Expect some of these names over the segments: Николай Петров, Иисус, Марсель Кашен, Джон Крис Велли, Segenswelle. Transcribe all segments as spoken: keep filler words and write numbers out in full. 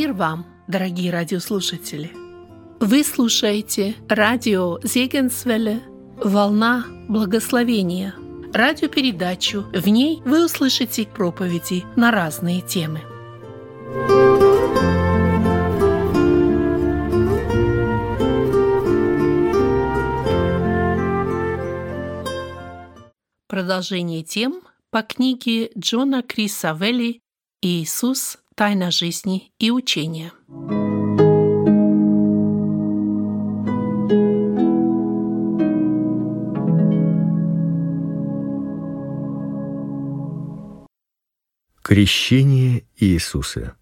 Мир вам, дорогие радиослушатели! Вы слушаете радио Segenswelle «Волна благословения», радиопередачу. В ней вы услышите проповеди на разные темы. Продолжение тем по книге Джона Криса Велли «Иисус. Тайна жизни и учения». Крещение Иисуса.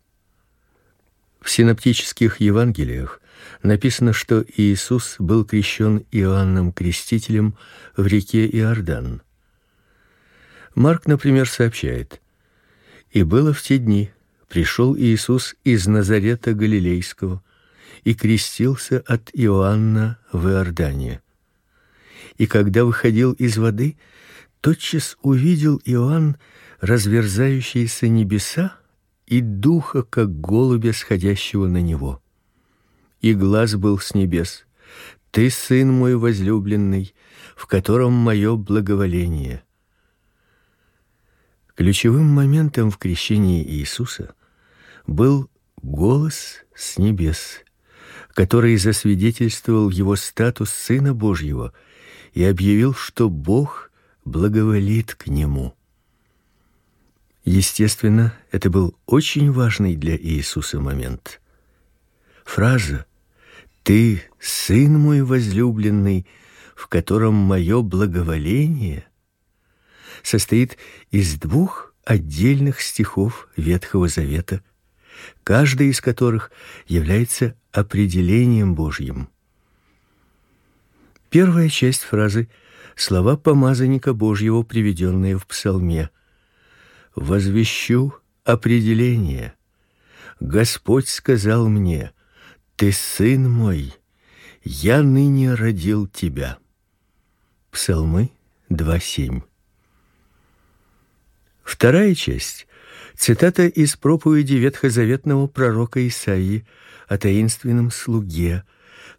В синоптических Евангелиях написано, что Иисус был крещен Иоанном Крестителем в реке Иордан. Марк, например, сообщает: «И было в те дни, пришел Иисус из Назарета Галилейского и крестился от Иоанна в Иордане. И когда выходил из воды, тотчас увидел Иоанн разверзающиеся небеса и духа, как голубя, сходящего на него. И глас был с небес: Ты, Сын мой возлюбленный, в котором мое благоволение». Ключевым моментом в крещении Иисуса был голос с небес, который засвидетельствовал его статус Сына Божьего и объявил, что Бог благоволит к нему. Естественно, это был очень важный для Иисуса момент. Фраза «Ты, Сын мой возлюбленный, в котором мое благоволение» состоит из двух отдельных стихов Ветхого Завета, каждый из которых является определением Божьим. Первая часть фразы — слова помазанника Божьего, приведенные в Псалме. «Возвещу определение. Господь сказал мне: Ты Сын мой, я ныне родил тебя». Псалмы два семь. Вторая часть – цитата из проповеди ветхозаветного пророка Исаии о таинственном слуге,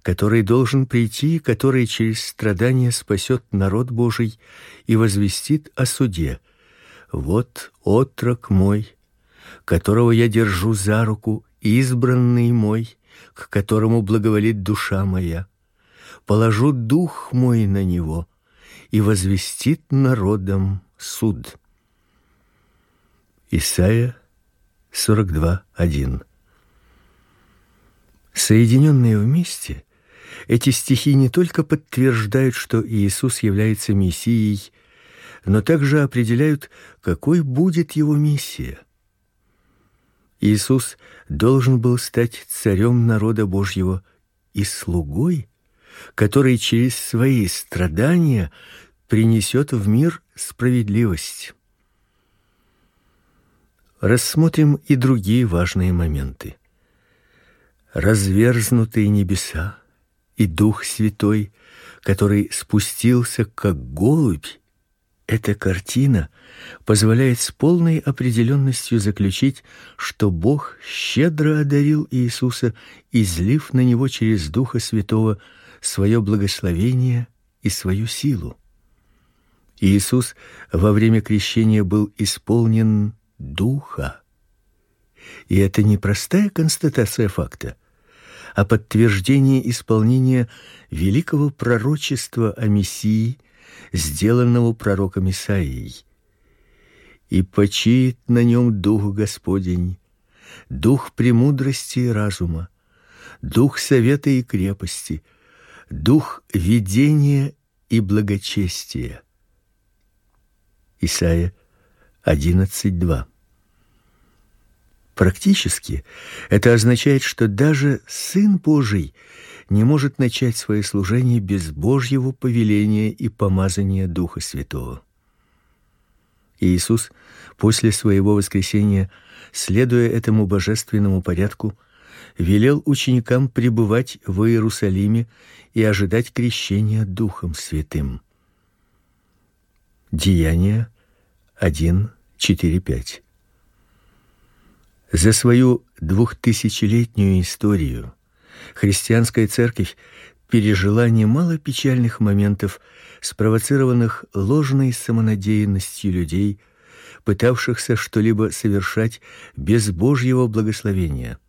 который должен прийти и который через страдания спасет народ Божий и возвестит о суде: «Вот отрок мой, которого я держу за руку, избранный мой, к которому благоволит душа моя. Положу дух мой на него и возвестит народам суд». Исайя сорок два один. Соединенные вместе, эти стихи не только подтверждают, что Иисус является Мессией, но также определяют, какой будет его миссия. Иисус должен был стать царем народа Божьего и слугой, который через свои страдания принесет в мир справедливость. Рассмотрим и другие важные моменты. Разверзнутые небеса и Дух Святой, который спустился как голубь, эта картина позволяет с полной определенностью заключить, что Бог щедро одарил Иисуса, излив на него через Духа Святого свое благословение и свою силу. Иисус во время крещения был исполнен Духа. И это не простая констатация факта, а подтверждение исполнения великого пророчества о Мессии, сделанного пророком Исаией. «И почиет на нем Дух Господень, Дух премудрости и разума, Дух совета и крепости, Дух видения и благочестия». Исайя одиннадцать два. Практически это означает, что даже Сын Божий не может начать свое служение без Божьего повеления и помазания Духа Святого. Иисус после своего воскресения, следуя этому божественному порядку, велел ученикам пребывать в Иерусалиме и ожидать крещения Духом Святым. Деяния один, четыре, пять. За свою двухтысячелетнюю историю христианская церковь пережила немало печальных моментов, спровоцированных ложной самонадеянностью людей, пытавшихся что-либо совершать без Божьего благословения.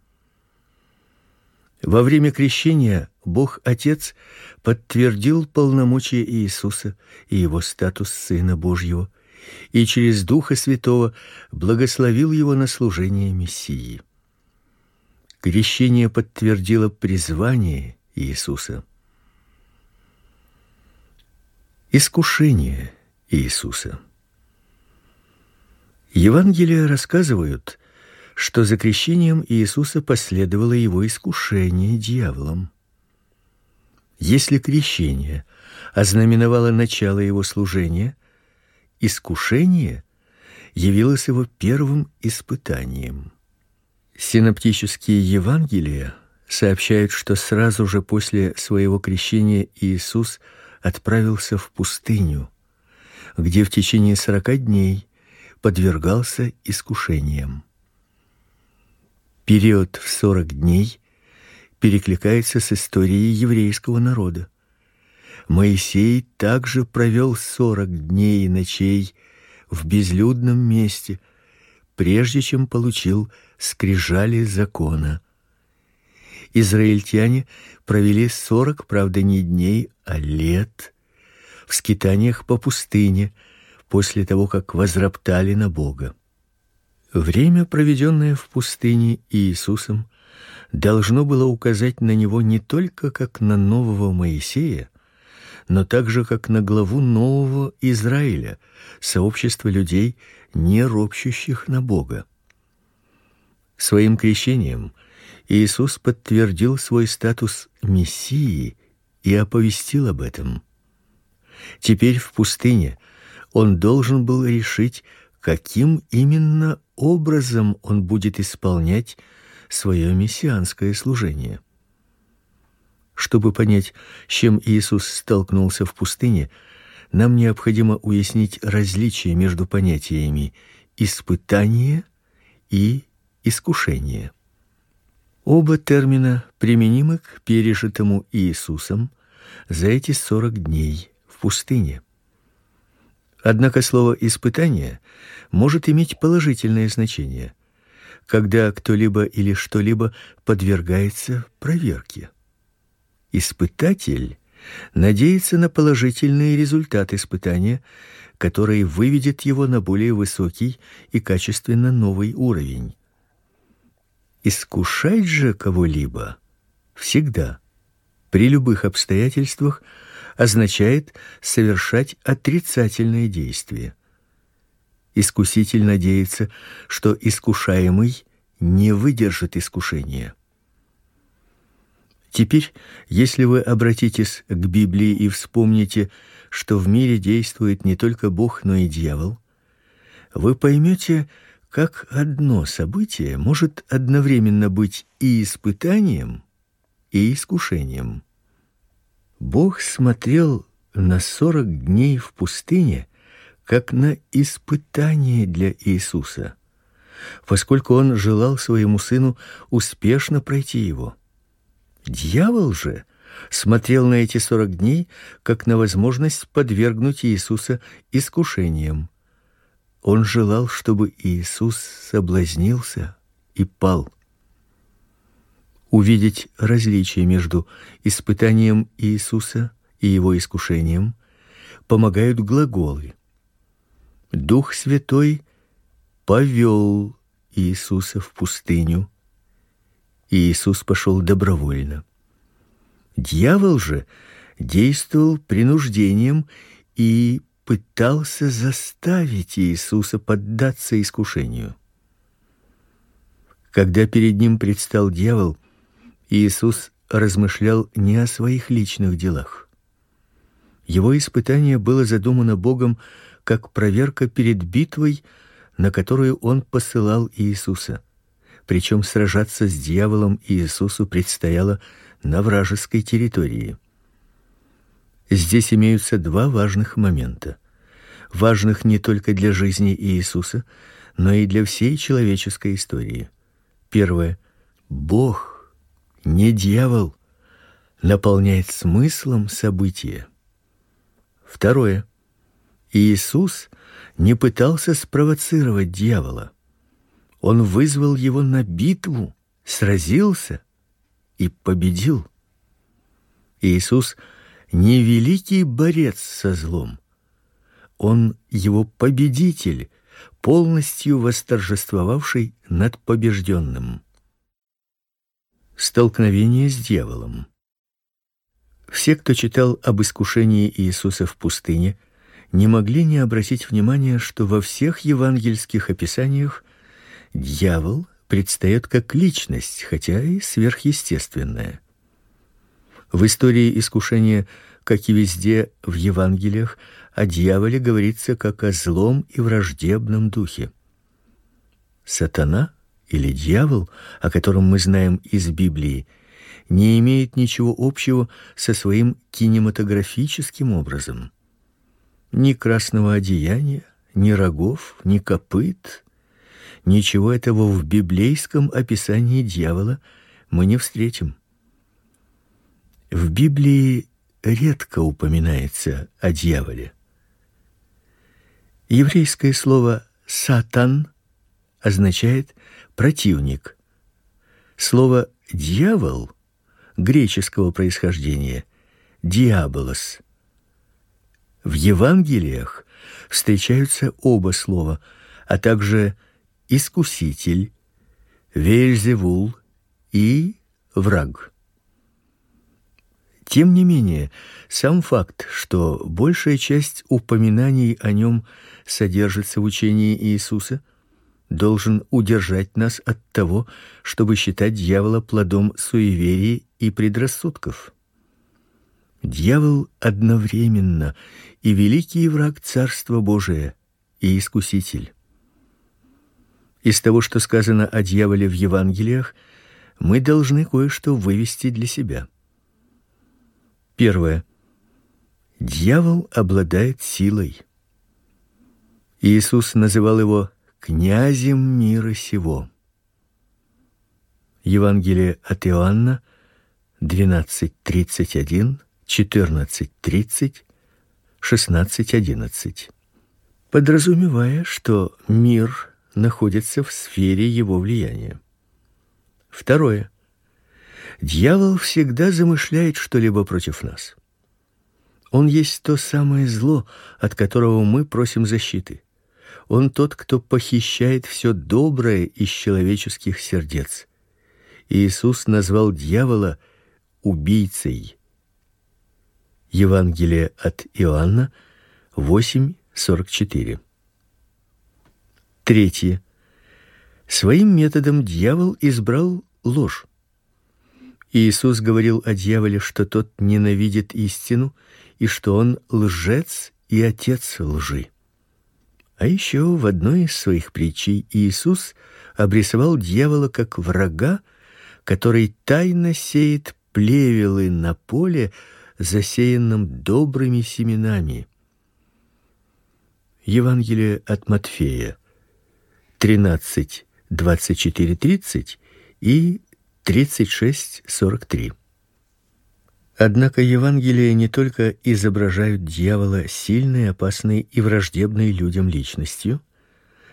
Во время крещения Бог Отец подтвердил полномочия Иисуса и его статус Сына Божьего, и через Духа Святого благословил его на служение Мессии. Крещение подтвердило призвание Иисуса. Искушение Иисуса. Евангелия рассказывают, что за крещением Иисуса последовало его искушение дьяволом. Если крещение ознаменовало начало его служения, искушение явилось его первым испытанием. Синоптические Евангелия сообщают, что сразу же после своего крещения Иисус отправился в пустыню, где в течение сорока дней подвергался искушениям. Период в сорок дней перекликается с историей еврейского народа. Моисей также провел сорок дней и ночей в безлюдном месте, прежде чем получил скрижали закона. Израильтяне провели сорок, правда, не дней, а лет в скитаниях по пустыне после того, как возроптали на Бога. Время, проведенное в пустыне Иисусом, должно было указать на него не только как на нового Моисея, но также как на главу нового Израиля, сообщества людей, не ропщущих на Бога. Своим крещением Иисус подтвердил свой статус Мессии и оповестил об этом. Теперь в пустыне он должен был решить, каким именно образом он будет исполнять свое мессианское служение. Чтобы понять, с чем Иисус столкнулся в пустыне, нам необходимо уяснить различие между понятиями «испытание» и «искушение». Оба термина применимы к пережитому Иисусом за эти сорок дней в пустыне. Однако слово «испытание» может иметь положительное значение, когда кто-либо или что-либо подвергается проверке. Испытатель надеется на положительный результат испытания, который выведет его на более высокий и качественно новый уровень. Искушать же кого-либо всегда, при любых обстоятельствах, означает совершать отрицательное действие. Искуситель надеется, что искушаемый не выдержит искушения. Теперь, если вы обратитесь к Библии и вспомните, что в мире действует не только Бог, но и дьявол, вы поймете, как одно событие может одновременно быть и испытанием, и искушением. Бог смотрел на сорок дней в пустыне как на испытание для Иисуса, поскольку он желал своему сыну успешно пройти его. Дьявол же смотрел на эти сорок дней как на возможность подвергнуть Иисуса искушениям. Он желал, чтобы Иисус соблазнился и пал. Увидеть различие между испытанием Иисуса и его искушением помогают глаголы. Дух Святой повел Иисуса в пустыню, и Иисус пошел добровольно. Дьявол же действовал принуждением и пытался заставить Иисуса поддаться искушению. Когда перед ним предстал дьявол, Иисус размышлял не о своих личных делах. Его испытание было задумано Богом как проверка перед битвой, на которую он посылал Иисуса. Причем сражаться с дьяволом Иисусу предстояло на вражеской территории. Здесь имеются два важных момента, важных не только для жизни Иисуса, но и для всей человеческой истории. Первое. Бог, не дьявол, наполняет смыслом события. Второе. Иисус не пытался спровоцировать дьявола. Он вызвал его на битву, сразился и победил. Иисус не великий борец со злом. Он его победитель, полностью восторжествовавший над побежденным. Столкновение с дьяволом. Все, кто читал об искушении Иисуса в пустыне, не могли не обратить внимания, что во всех евангельских описаниях дьявол предстает как личность, хотя и сверхъестественная. В истории искушения, как и везде в Евангелиях, о дьяволе говорится как о злом и враждебном духе. Сатана или дьявол, о котором мы знаем из Библии, не имеет ничего общего со своим кинематографическим образом. Ни красного одеяния, ни рогов, ни копыт. Ничего этого в библейском описании дьявола мы не встретим. В Библии редко упоминается о дьяволе. Еврейское слово «сатан» означает «противник». Слово «дьявол» греческого происхождения «диаболос». В Евангелиях встречаются оба слова, а также «искуситель», «веельзевул» и «враг». Тем не менее, сам факт, что большая часть упоминаний о нем содержится в учении Иисуса, должен удержать нас от того, чтобы считать дьявола плодом суеверий и предрассудков. Дьявол одновременно и великий враг Царства Божия, и искуситель. Из того, что сказано о дьяволе в Евангелиях, мы должны кое-что вывести для себя. Первое. Дьявол обладает силой. Иисус называл его «князем мира сего». Евангелие от Иоанна двенадцать тридцать один, четырнадцать тридцать, шестнадцать одиннадцать, подразумевая, что мир находится в сфере его влияния. Второе. Дьявол всегда замышляет что-либо против нас. Он есть то самое зло, от которого мы просим защиты. Он тот, кто похищает все доброе из человеческих сердец. Иисус назвал дьявола убийцей. Евангелие от Иоанна восемь сорок четыре. Третье. Своим методом дьявол избрал ложь. Иисус говорил о дьяволе, что тот ненавидит истину, и что он лжец и отец лжи. А еще в одной из своих притчей Иисус обрисовал дьявола как врага, который тайно сеет плевелы на поле, засеянном добрыми семенами. Евангелие от Матфея тринадцать двадцать четыре тридцать и тридцать шесть сорок три. Однако Евангелия не только изображают дьявола сильной, опасной и враждебной людям личностью,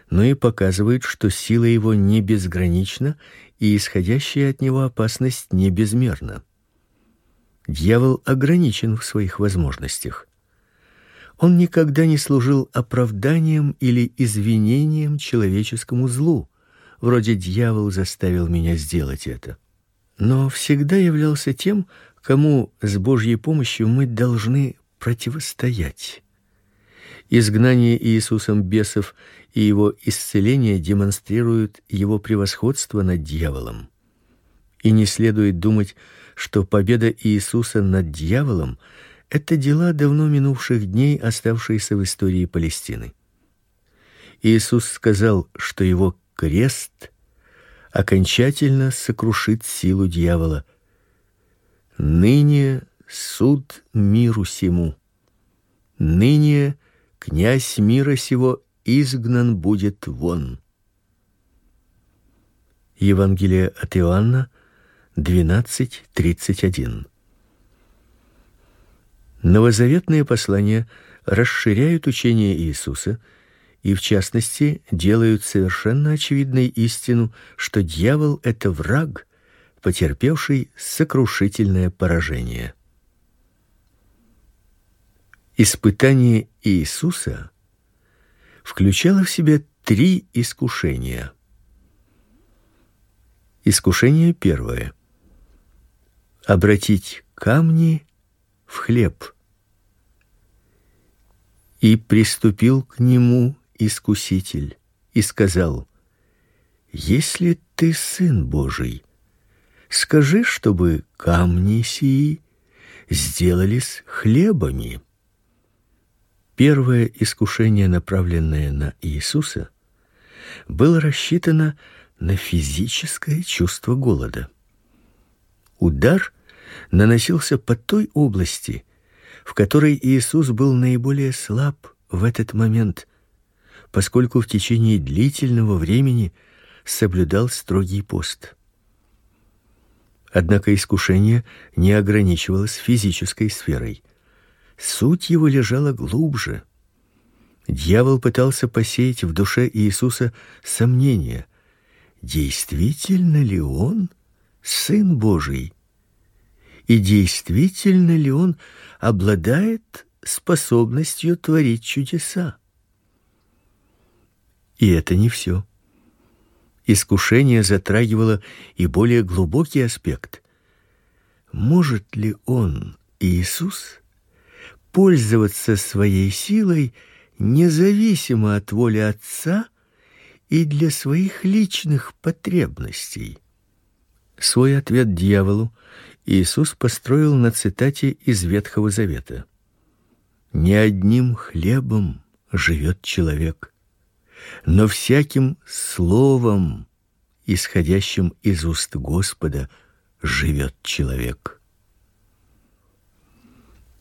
но и показывают, что сила его не безгранична и исходящая от него опасность не безмерна. Дьявол ограничен в своих возможностях. Он никогда не служил оправданием или извинением человеческому злу, вроде «дьявол заставил меня сделать это», но всегда являлся тем, кому с Божьей помощью мы должны противостоять. Изгнание Иисусом бесов и его исцеление демонстрируют его превосходство над дьяволом. И не следует думать, что победа Иисуса над дьяволом – это дела давно минувших дней, оставшиеся в истории Палестины. Иисус сказал, что его крест окончательно сокрушит силу дьявола. Ныне суд миру сему. Ныне князь мира сего изгнан будет вон. Евангелие от Иоанна двенадцать тридцать один. Новозаветные послания расширяют учение Иисуса и, в частности, делают совершенно очевидной истину, что дьявол — это враг, потерпевший сокрушительное поражение. Испытание Иисуса включало в себя три искушения. Искушение первое. Обратить камни в хлеб. И приступил к нему искуситель и сказал: «Если ты сын Божий, скажи, чтобы камни сии сделались хлебами». Первое искушение, направленное на Иисуса, было рассчитано на физическое чувство голода. Удар наносился по той области, в которой Иисус был наиболее слаб в этот момент, поскольку в течение длительного времени соблюдал строгий пост. Однако искушение не ограничивалось физической сферой. Суть его лежала глубже. Дьявол пытался посеять в душе Иисуса сомнения: действительно ли он Сын Божий? И действительно ли он обладает способностью творить чудеса? И это не все. Искушение затрагивало и более глубокий аспект. Может ли он, Иисус, пользоваться своей силой независимо от воли Отца и для своих личных потребностей? Свой ответ дьяволу Иисус построил на цитате из Ветхого Завета: «Не одним хлебом живет человек, но всяким словом, исходящим из уст Господа, живет человек».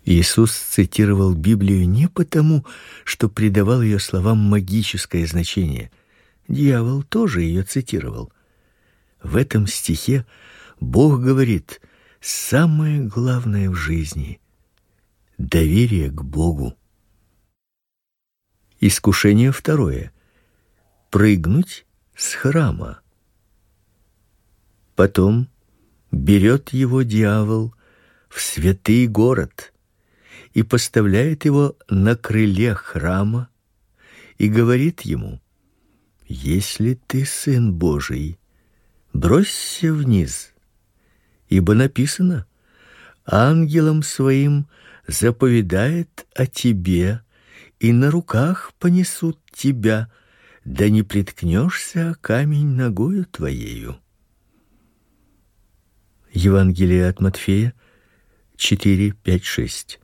Иисус цитировал Библию не потому, что придавал ее словам магическое значение. Дьявол тоже ее цитировал. В этом стихе Бог говорит: самое главное в жизни — доверие к Богу. Искушение второе. Прыгнуть с храма. Потом берет его дьявол в святый город и поставляет его на крыле храма и говорит ему: «Если ты Сын Божий, бросься вниз, ибо написано: ангелом своим заповедает о тебе, и на руках понесут тебя, да не приткнешься о камень ногою твоею». Евангелие от Матфея четыре, пять, шесть.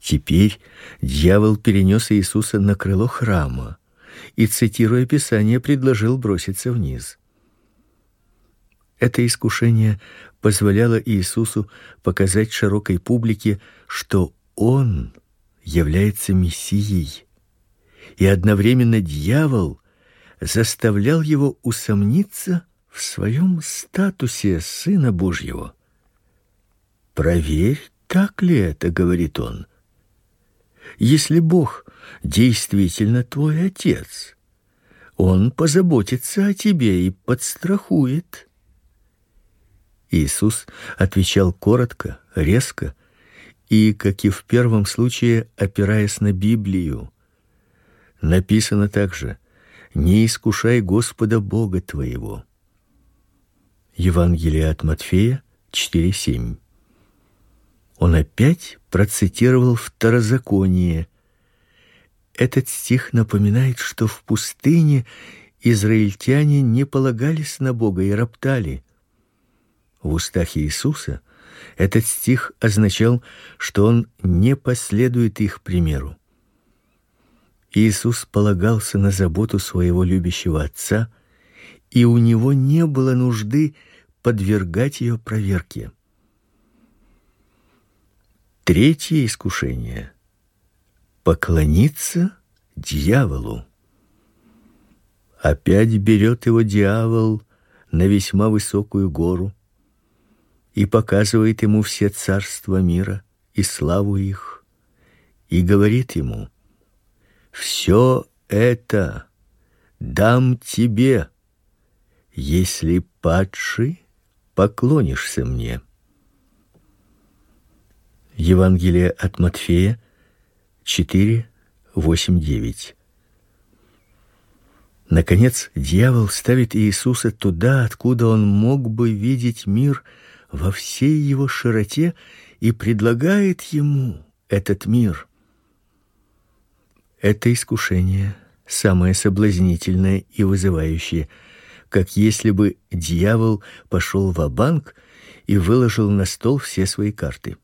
Теперь дьявол перенес Иисуса на крыло храма и, цитируя Писание, предложил броситься вниз. Это искушение позволяло Иисусу показать широкой публике, что он является Мессией, и одновременно дьявол заставлял его усомниться в своем статусе Сына Божьего. «Проверь, так ли это, — говорит он. — Если Бог действительно твой Отец, Он позаботится о тебе и подстрахует». Иисус отвечал коротко, резко и, как и в первом случае, опираясь на Библию. Написано также: «Не искушай Господа Бога твоего». Евангелие от Матфея четыре, семь. Он опять процитировал Второзаконие. Этот стих напоминает, что в пустыне израильтяне не полагались на Бога и роптали. В устах Иисуса этот стих означал, что он не последует их примеру. Иисус полагался на заботу своего любящего Отца, и у него не было нужды подвергать ее проверке. Третье искушение. Поклониться дьяволу. Опять берет его дьявол на весьма высокую гору и показывает ему все царства мира и славу их, и говорит ему: «Все это дам тебе, если падши поклонишься мне». Евангелие от Матфея четыре, восемь, девять. Наконец, дьявол ставит Иисуса туда, откуда он мог бы видеть мир во всей его широте, и предлагает ему этот мир. Это искушение самое соблазнительное и вызывающее, как если бы дьявол пошел ва-банк и выложил на стол все свои карты.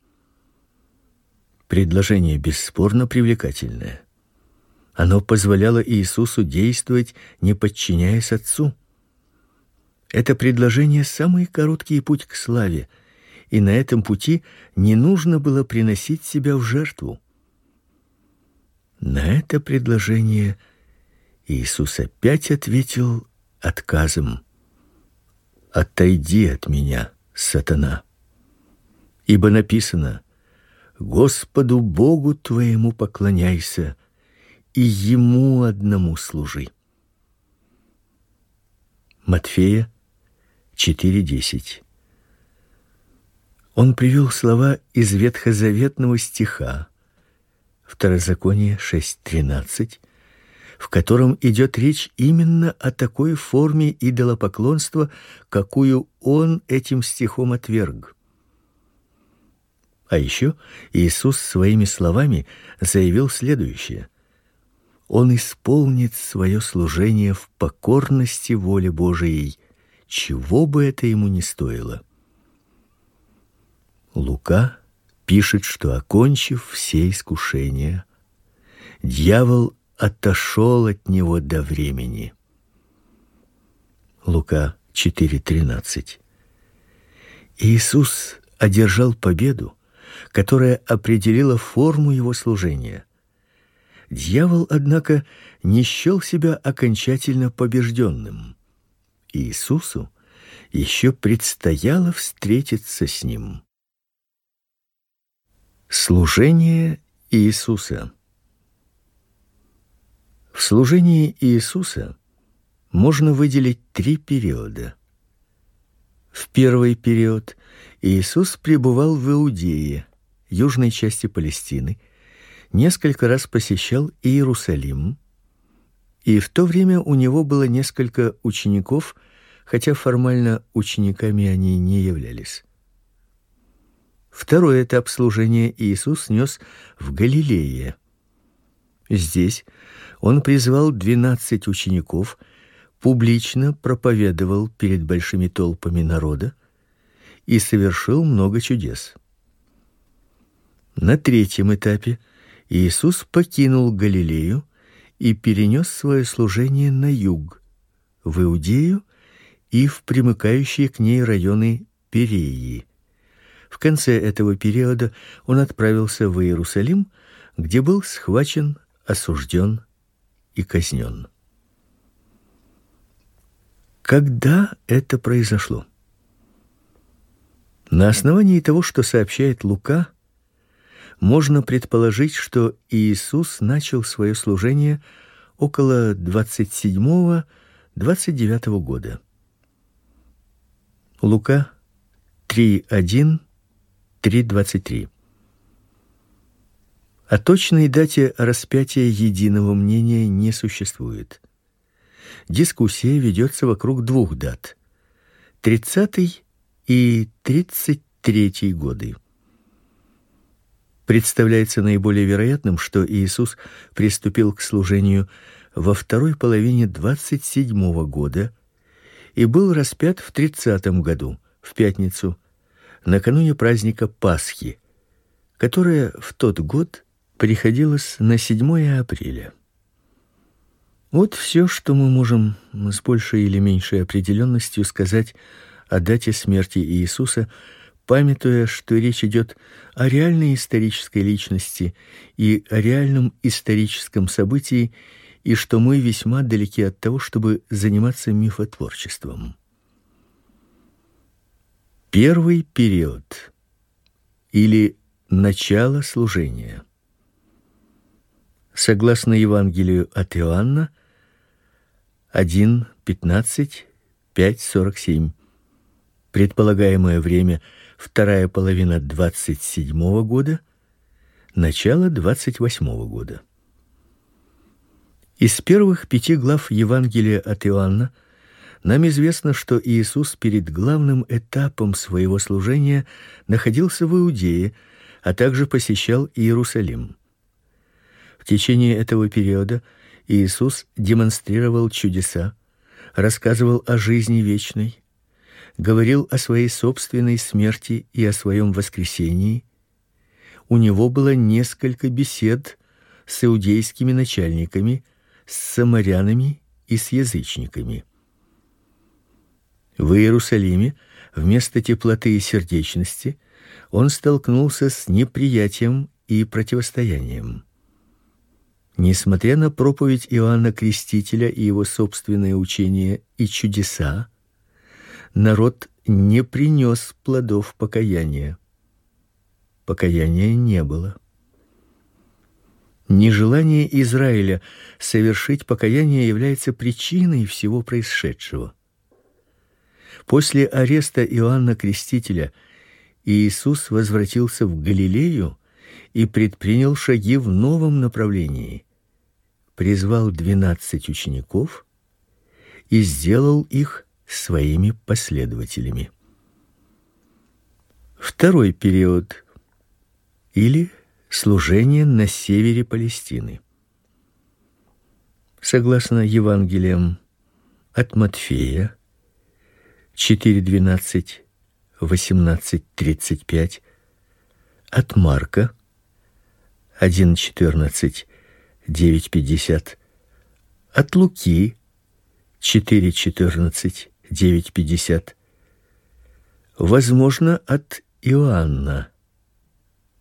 Предложение бесспорно привлекательное. Оно позволяло Иисусу действовать, не подчиняясь Отцу. Это предложение — самый короткий путь к славе, и на этом пути не нужно было приносить себя в жертву. На это предложение Иисус опять ответил отказом: «Отойди от меня, сатана, ибо написано: Господу Богу твоему поклоняйся, и Ему одному служи». Матфея четыре, десять. Он привел слова из ветхозаветного стиха, Второзаконие шесть, тринадцать, в котором идет речь именно о такой форме идолопоклонства, какую он этим стихом отверг. А еще Иисус своими словами заявил следующее: Он исполнит свое служение в покорности воле Божией, чего бы это ему ни стоило. Лука пишет, что, окончив все искушения, дьявол отошел от него до времени. Лука четыре, тринадцать. Иисус одержал победу, которая определила форму его служения. Дьявол, однако, не счел себя окончательно побежденным. Иисусу еще предстояло встретиться с ним. Служение Иисуса. В служении Иисуса можно выделить три периода. В первый период Иисус пребывал в Иудее, южной части Палестины, несколько раз посещал Иерусалим, и в то время у него было несколько учеников, хотя формально учениками они не являлись. Второй этап служения Иисус нес в Галилее. Здесь он призвал двенадцать учеников, публично проповедовал перед большими толпами народа и совершил много чудес. На третьем этапе Иисус покинул Галилею и перенес свое служение на юг, в Иудею и в примыкающие к ней районы Переи. В конце этого периода он отправился в Иерусалим, где был схвачен, осужден и казнен. Когда это произошло? На основании того, что сообщает Лука, можно предположить, что Иисус начал свое служение около двадцать седьмого — двадцать девятого года. Лука три, один, три, двадцать три. О точной дате распятия единого мнения не существует. Дискуссия ведется вокруг двух дат – тридцатый и тридцать третий годы. Представляется наиболее вероятным, что Иисус приступил к служению во второй половине двадцать седьмого года и был распят в тридцатом году, в пятницу, накануне праздника Пасхи, которая в тот год приходилась на седьмое апреля. Вот все, что мы можем с большей или меньшей определенностью сказать о дате смерти Иисуса, памятуя, что речь идет о реальной исторической личности и о реальном историческом событии, и что мы весьма далеки от того, чтобы заниматься мифотворчеством. Первый период или начало служения. Согласно Евангелию от Иоанна один пятнадцать пять сорок семь, предполагаемое время вторая половина двадцать седьмого года, начало двадцать восьмого года. Из первых пяти глав Евангелия от Иоанна нам известно, что Иисус перед главным этапом своего служения находился в Иудее, а также посещал Иерусалим. В течение этого периода Иисус демонстрировал чудеса, рассказывал о жизни вечной, говорил о своей собственной смерти и о своем воскресении. У него было несколько бесед с иудейскими начальниками, с самарянами и с язычниками. В Иерусалиме вместо теплоты и сердечности он столкнулся с неприятием и противостоянием. Несмотря на проповедь Иоанна Крестителя и его собственное учение и чудеса, народ не принес плодов покаяния. Покаяния не было. Нежелание Израиля совершить покаяние является причиной всего происшедшего. После ареста Иоанна Крестителя Иисус возвратился в Галилею и предпринял шаги в новом направлении, призвал двенадцать учеников и сделал их своими последователями. Второй период или служение на севере Палестины. Согласно Евангелиям от Матфея четыре двенадцать восемнадцать тридцать пять, от Марка один четырнадцать девять пятьдесят, от Луки четыре четырнадцать девять пятьдесят, возможно, от Иоанна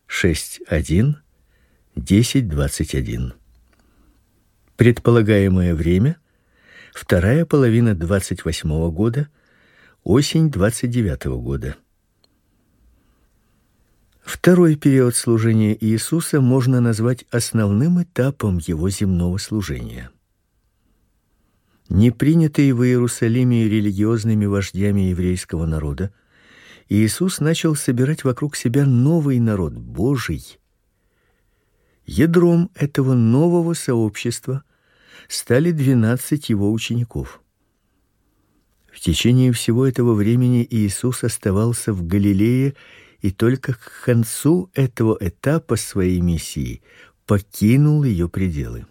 шесть один десять двадцать один. Предполагаемое время вторая половина двадцать восьмого года, осень двадцать девятого года. Второй период служения Иисуса можно назвать основным этапом его земного служения. Непринятый в Иерусалиме религиозными вождями еврейского народа, Иисус начал собирать вокруг себя новый народ Божий. Ядром этого нового сообщества стали двенадцать его учеников. В течение всего этого времени Иисус оставался в Галилее и только к концу этого этапа своей миссии покинул ее пределы.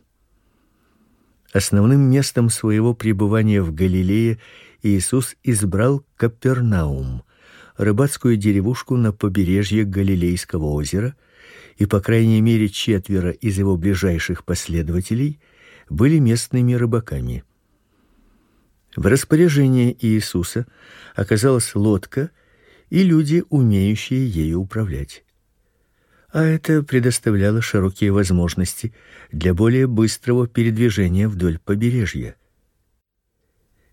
Основным местом своего пребывания в Галилее Иисус избрал Капернаум, рыбацкую деревушку на побережье Галилейского озера, и по крайней мере четверо из его ближайших последователей были местными рыбаками. В распоряжении Иисуса оказалась лодка и люди, умеющие ею управлять. А это предоставляло широкие возможности для более быстрого передвижения вдоль побережья.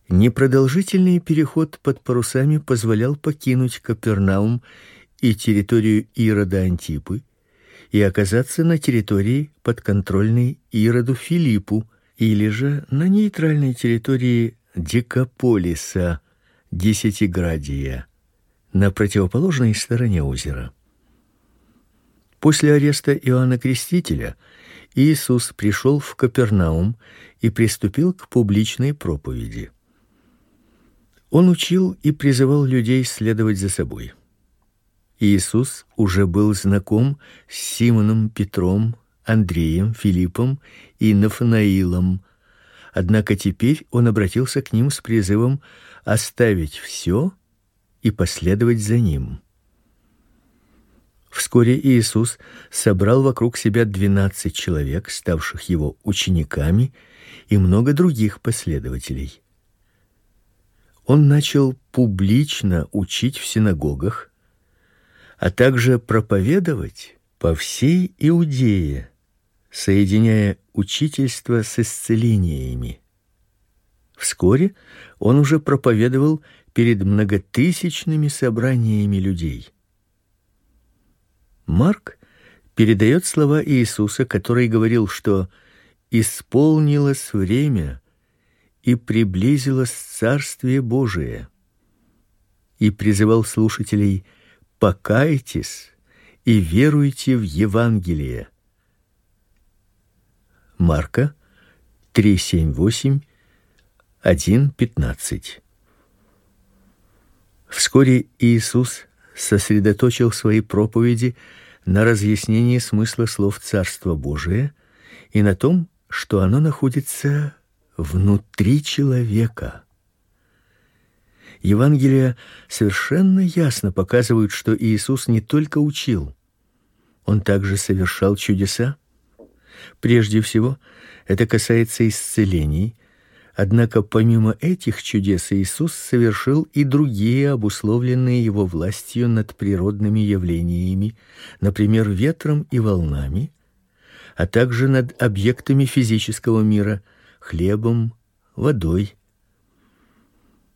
Непродолжительный переход под парусами позволял покинуть Капернаум и территорию Ирода Антипы и оказаться на территории, подконтрольной Ироду Филиппу, или же на нейтральной территории Декаполиса, Десятиградия, на противоположной стороне озера. После ареста Иоанна Крестителя Иисус пришел в Капернаум и приступил к публичной проповеди. Он учил и призывал людей следовать за собой. Иисус уже был знаком с Симоном Петром, Андреем, Филиппом и Нафанаилом, однако теперь он обратился к ним с призывом оставить все и последовать за ним. Вскоре Иисус собрал вокруг себя двенадцать человек, ставших его учениками, и много других последователей. Он начал публично учить в синагогах, а также проповедовать по всей Иудее, соединяя учительство с исцелениями. Вскоре он уже проповедовал перед многотысячными собраниями людей. Марк передает слова Иисуса, который говорил, что «исполнилось время, и приблизилось Царствие Божие», и призывал слушателей «покайтесь и веруйте в Евангелие». Марка три, семь, восемь, один, пятнадцать. Вскоре Иисус сосредоточил свои проповеди на разъяснении смысла слов Царства Божия и на том, что оно находится внутри человека. Евангелия совершенно ясно показывают, что Иисус не только учил, он также совершал чудеса. Прежде всего, это касается исцелений. Однако помимо этих чудес Иисус совершил и другие, обусловленные его властью над природными явлениями, например, ветром и волнами, а также над объектами физического мира, хлебом, водой.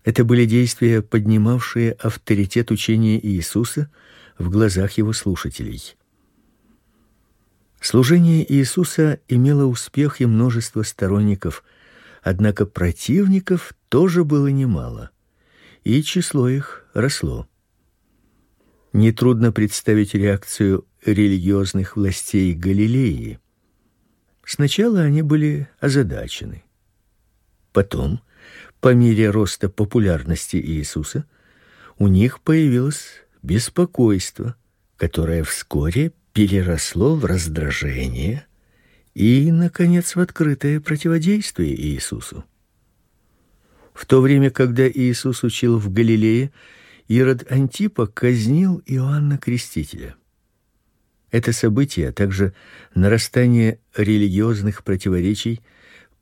Это были действия, поднимавшие авторитет учения Иисуса в глазах его слушателей. Служение Иисуса имело успех и множество сторонников. Однако противников тоже было немало, и число их росло. Нетрудно представить реакцию религиозных властей Галилеи. Сначала они были озадачены. Потом, по мере роста популярности Иисуса, у них появилось беспокойство, которое вскоре переросло в раздражение и, наконец, в открытое противодействие Иисусу. В то время, когда Иисус учил в Галилее, Ирод Антипа казнил Иоанна Крестителя. Это событие, а также нарастание религиозных противоречий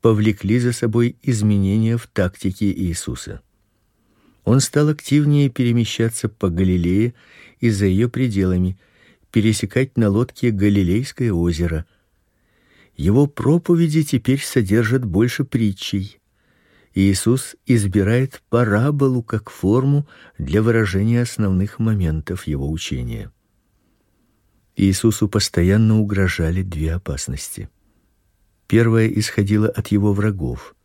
повлекли за собой изменения в тактике Иисуса. Он стал активнее перемещаться по Галилее и за ее пределами, пересекать на лодке Галилейское озеро. Его проповеди теперь содержат больше притчей. Иисус избирает параболу как форму для выражения основных моментов его учения. Иисусу постоянно угрожали две опасности. Первая исходила от его врагов.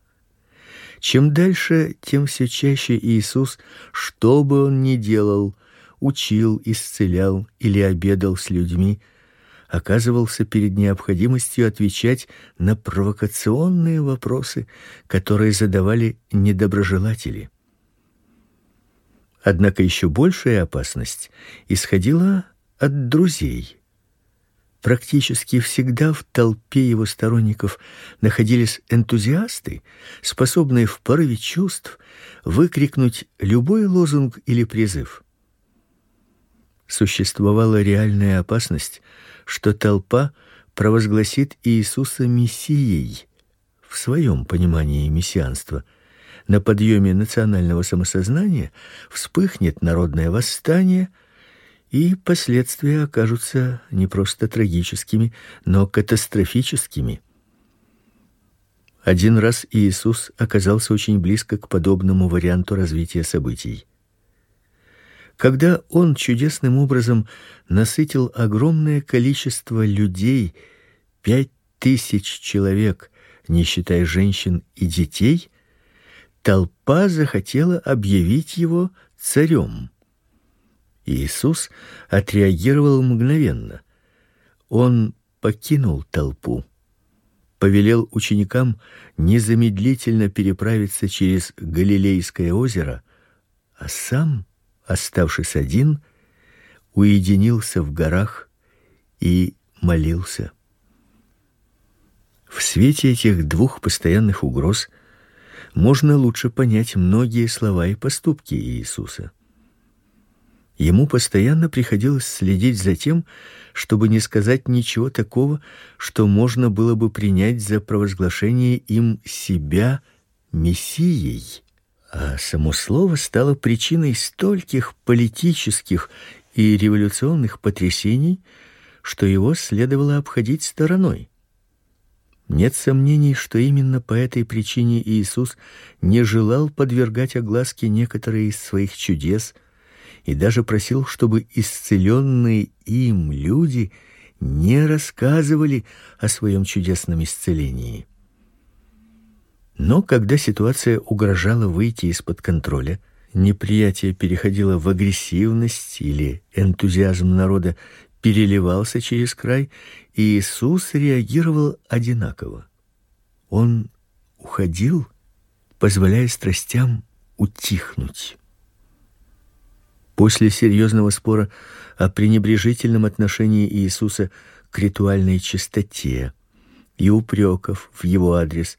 Чем дальше, тем все чаще Иисус, что бы он ни делал, учил, исцелял или обедал с людьми, оказывался перед необходимостью отвечать на провокационные вопросы, которые задавали недоброжелатели. Однако еще большая опасность исходила от друзей. Практически всегда в толпе его сторонников находились энтузиасты, способные в порыве чувств выкрикнуть любой лозунг или призыв. Существовала реальная опасность, что толпа провозгласит Иисуса мессией, в своем понимании мессианства. На подъеме национального самосознания вспыхнет народное восстание, и последствия окажутся не просто трагическими, но катастрофическими. Один раз Иисус оказался очень близко к подобному варианту развития событий. Когда он чудесным образом насытил огромное количество людей, пять тысяч человек, не считая женщин и детей, толпа захотела объявить его царем. Иисус отреагировал мгновенно. Он покинул толпу, повелел ученикам незамедлительно переправиться через Галилейское озеро, а сам, оставшись один, уединился в горах и молился. В свете этих двух постоянных угроз можно лучше понять многие слова и поступки Иисуса. Ему постоянно приходилось следить за тем, чтобы не сказать ничего такого, что можно было бы принять за провозглашение им себя мессией. А само слово стало причиной стольких политических и революционных потрясений, что его следовало обходить стороной. Нет сомнений, что именно по этой причине Иисус не желал подвергать огласке некоторые из своих чудес и даже просил, чтобы исцеленные им люди не рассказывали о своем чудесном исцелении. Но когда ситуация угрожала выйти из-под контроля, неприятие переходило в агрессивность или энтузиазм народа переливался через край, и Иисус реагировал одинаково. Он уходил, позволяя страстям утихнуть. После серьезного спора о пренебрежительном отношении Иисуса к ритуальной чистоте и упреков в его адрес,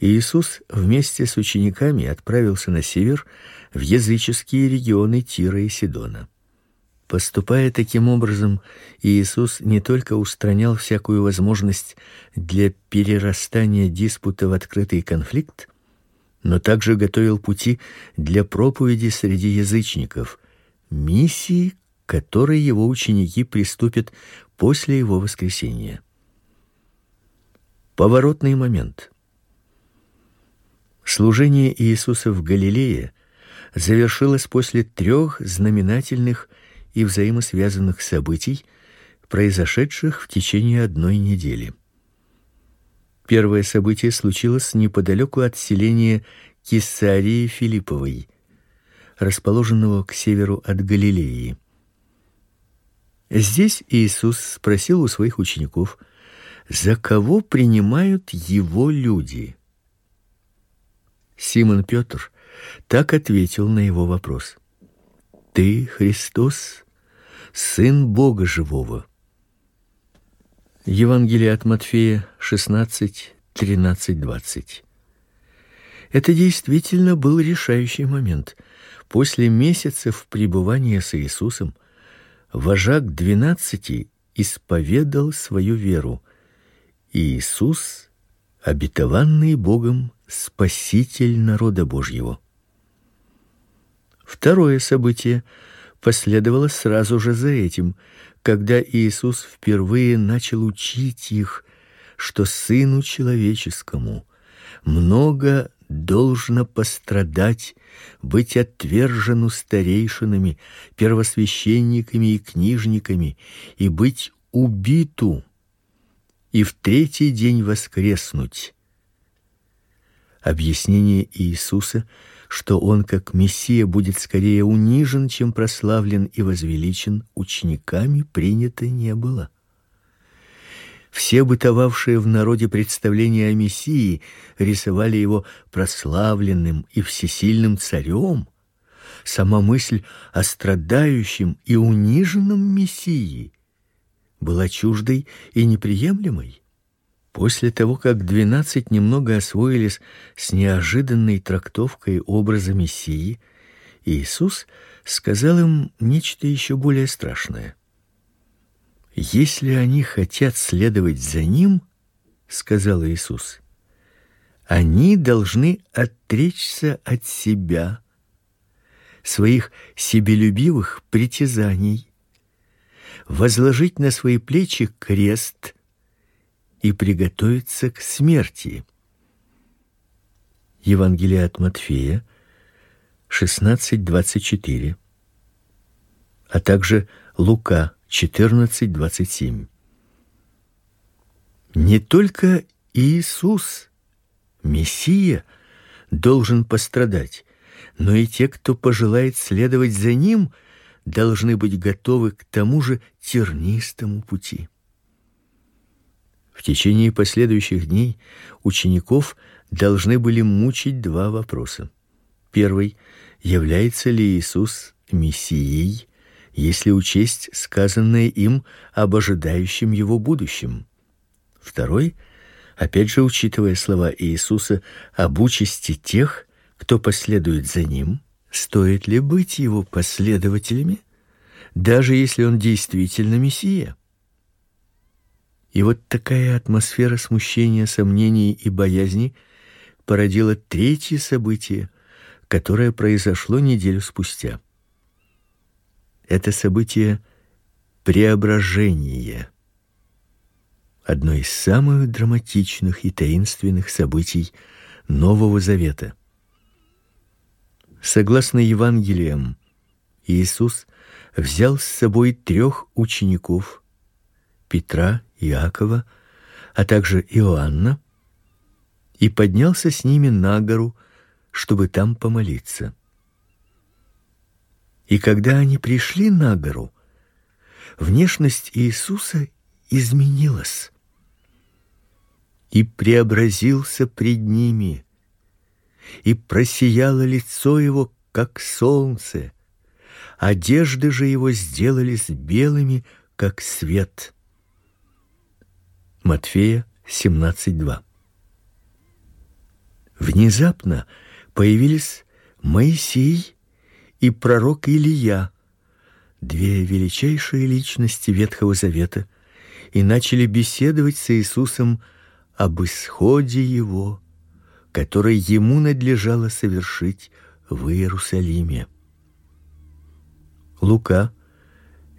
Иисус вместе с учениками отправился на север в языческие регионы Тира и Сидона. Поступая таким образом, Иисус не только устранял всякую возможность для перерастания диспута в открытый конфликт, но также готовил пути для проповеди среди язычников, миссии, к которой его ученики приступят после его воскресения. Поворотный момент. Служение Иисуса в Галилее завершилось после трех знаменательных и взаимосвязанных событий, произошедших в течение одной недели. Первое событие случилось неподалеку от селения Кесарии Филипповой, расположенного к северу от Галилеи. Здесь Иисус спросил у своих учеников, за кого принимают его люди. Симон Петр так ответил на его вопрос: «Ты, Христос, Сын Бога Живого». Евангелие от Матфея шестнадцать, тринадцать, двадцать. Это действительно был решающий момент. После месяцев пребывания с Иисусом вожак двенадцати исповедал свою веру: Иисус, обетованный Богом Спаситель народа Божьего. Второе событие последовало сразу же за этим, когда Иисус впервые начал учить их, что Сыну человеческому много должно пострадать, быть отвержену старейшинами, первосвященниками и книжниками, и быть убиту, и в третий день воскреснуть. Объяснение Иисуса, что он как Мессия будет скорее унижен, чем прославлен и возвеличен, учениками принято не было. Все бытовавшие в народе представления о Мессии рисовали его прославленным и всесильным царем. Сама мысль о страдающем и униженном Мессии была чуждой и неприемлемой. После того, как двенадцать немного освоились с неожиданной трактовкой образа Мессии, Иисус сказал им нечто еще более страшное. «Если они хотят следовать за Ним, — сказал Иисус, — они должны отречься от себя, своих себелюбивых притязаний, возложить на свои плечи крест и приготовиться к смерти». Евангелие от Матфея шестнадцать, двадцать четыре, а также Лука четырнадцать, двадцать семь. Не только Иисус, Мессия, должен пострадать, но и те, кто пожелает следовать за Ним, должны быть готовы к тому же тернистому пути. В течение последующих дней учеников должны были мучить два вопроса. Первый: является ли Иисус Мессией, если учесть сказанное им об ожидающем его будущем? Второй: опять же, учитывая слова Иисуса об участи тех, кто последует за Ним, стоит ли быть его последователями, даже если он действительно Мессия? И вот такая атмосфера смущения, сомнений и боязни породила третье событие, которое произошло неделю спустя. Это событие преображения. одно из самых драматичных и таинственных событий Нового Завета. Согласно Евангелиям, Иисус взял с собой трех учеников: Петра, Иакова, а также Иоанна, и поднялся с ними на гору, чтобы там помолиться. И когда они пришли на гору, внешность Иисуса изменилась, и преобразился пред ними, и просияло лицо его, как солнце, одежды же его сделались белыми, как свет. Матфея семнадцать два. Внезапно появились Моисей и пророк Илия, две величайшие личности Ветхого Завета, и начали беседовать с Иисусом об исходе его, который ему надлежало совершить в Иерусалиме. Лука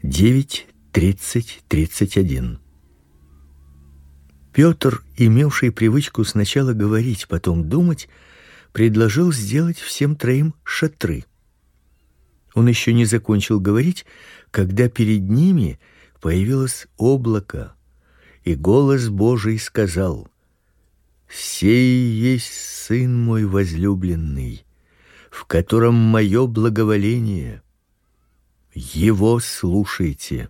девять тридцать тридцать один. Петр, имевший привычку сначала говорить, потом думать, предложил сделать всем троим шатры. Он еще не закончил говорить, когда перед ними появилось облако, и голос Божий сказал: «Сей есть Сын мой возлюбленный, в котором мое благоволение, его слушайте».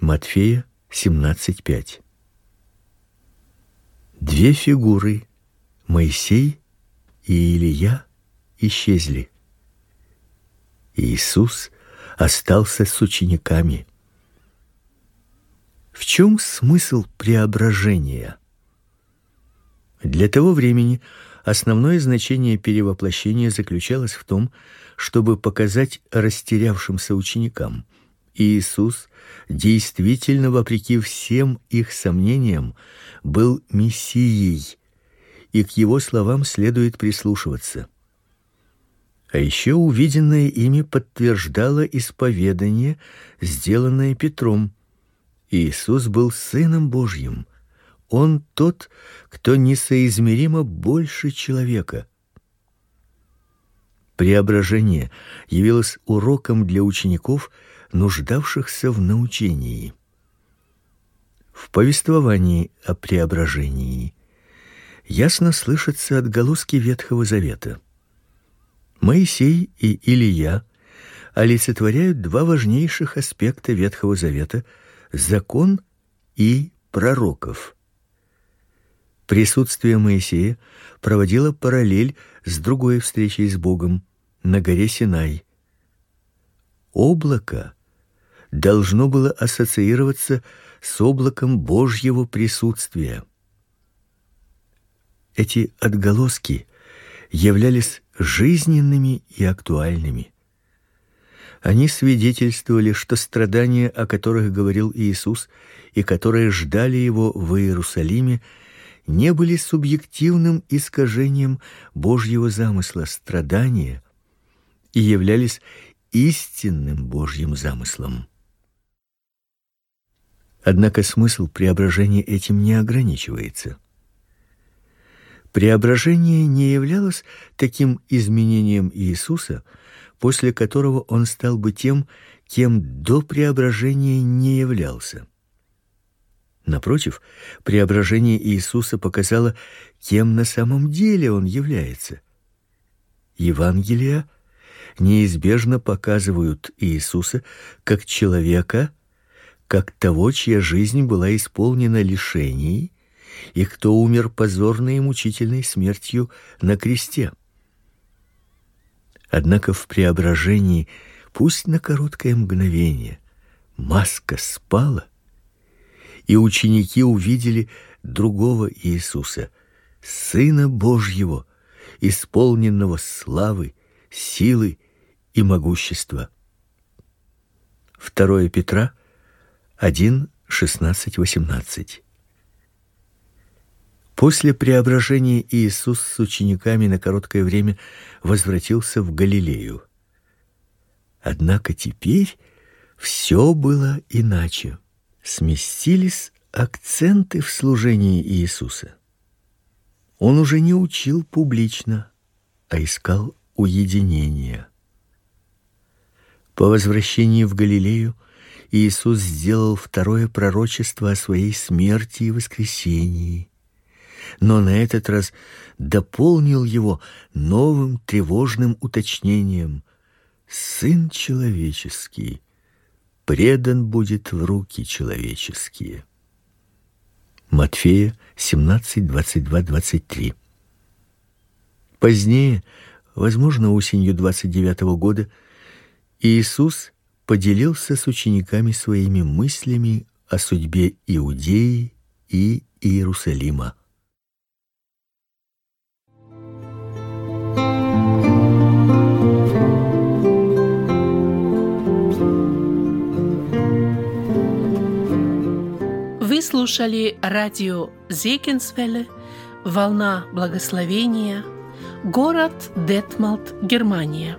Матфея семнадцать пять. Две фигуры, Моисей и Илия, исчезли. Иисус остался с учениками. В чем смысл преображения? Для того времени основное значение перевоплощения заключалось в том, чтобы показать растерявшимся ученикам: Иисус действительно, вопреки всем их сомнениям, был Мессией, и к его словам следует прислушиваться. А еще увиденное ими подтверждало исповедание, сделанное Петром: Иисус был Сыном Божьим, Он тот, кто несоизмеримо больше человека. Преображение явилось уроком для учеников, нуждавшихся в научении. В повествовании о преображении ясно слышатся отголоски Ветхого Завета. Моисей и Илия олицетворяют два важнейших аспекта Ветхого Завета – закон и пророков. Присутствие Моисея проводило параллель с другой встречей с Богом на горе Синай. Облако должно было ассоциироваться с облаком Божьего присутствия. Эти отголоски являлись жизненными и актуальными. Они свидетельствовали, что страдания, о которых говорил Иисус и которые ждали его в Иерусалиме, не были субъективным искажением Божьего замысла страдания и являлись истинным Божьим замыслом. Однако смысл преображения этим не ограничивается. Преображение не являлось таким изменением Иисуса, после которого он стал бы тем, кем до преображения не являлся. Напротив, преображение Иисуса показало, кем на самом деле он является. Евангелия неизбежно показывают Иисуса как человека, как того, чья жизнь была исполнена лишений, и кто умер позорной и мучительной смертью на кресте. Однако в преображении, пусть на короткое мгновение, маска спала, и ученики увидели другого Иисуса, Сына Божьего, исполненного славы, силы и могущества. Второе Петра один шестнадцать восемнадцать. После преображения Иисус с учениками на короткое время возвратился в Галилею. Однако теперь все было иначе. Сместились акценты в служении Иисуса. Он уже не учил публично, а искал уединения. По возвращении в Галилею Иисус сделал второе пророчество о своей смерти и воскресении, но на этот раз дополнил его новым тревожным уточнением: «Сын человеческий предан будет в руки человеческие». Матфея семнадцать, двадцать два, двадцать три. Позднее, возможно, осенью двадцать девятого года, Иисус поделился с учениками своими мыслями о судьбе Иудеи и Иерусалима. Вы слушали радио Segenswelle, «Волна благословения», город Детмольд, Германия.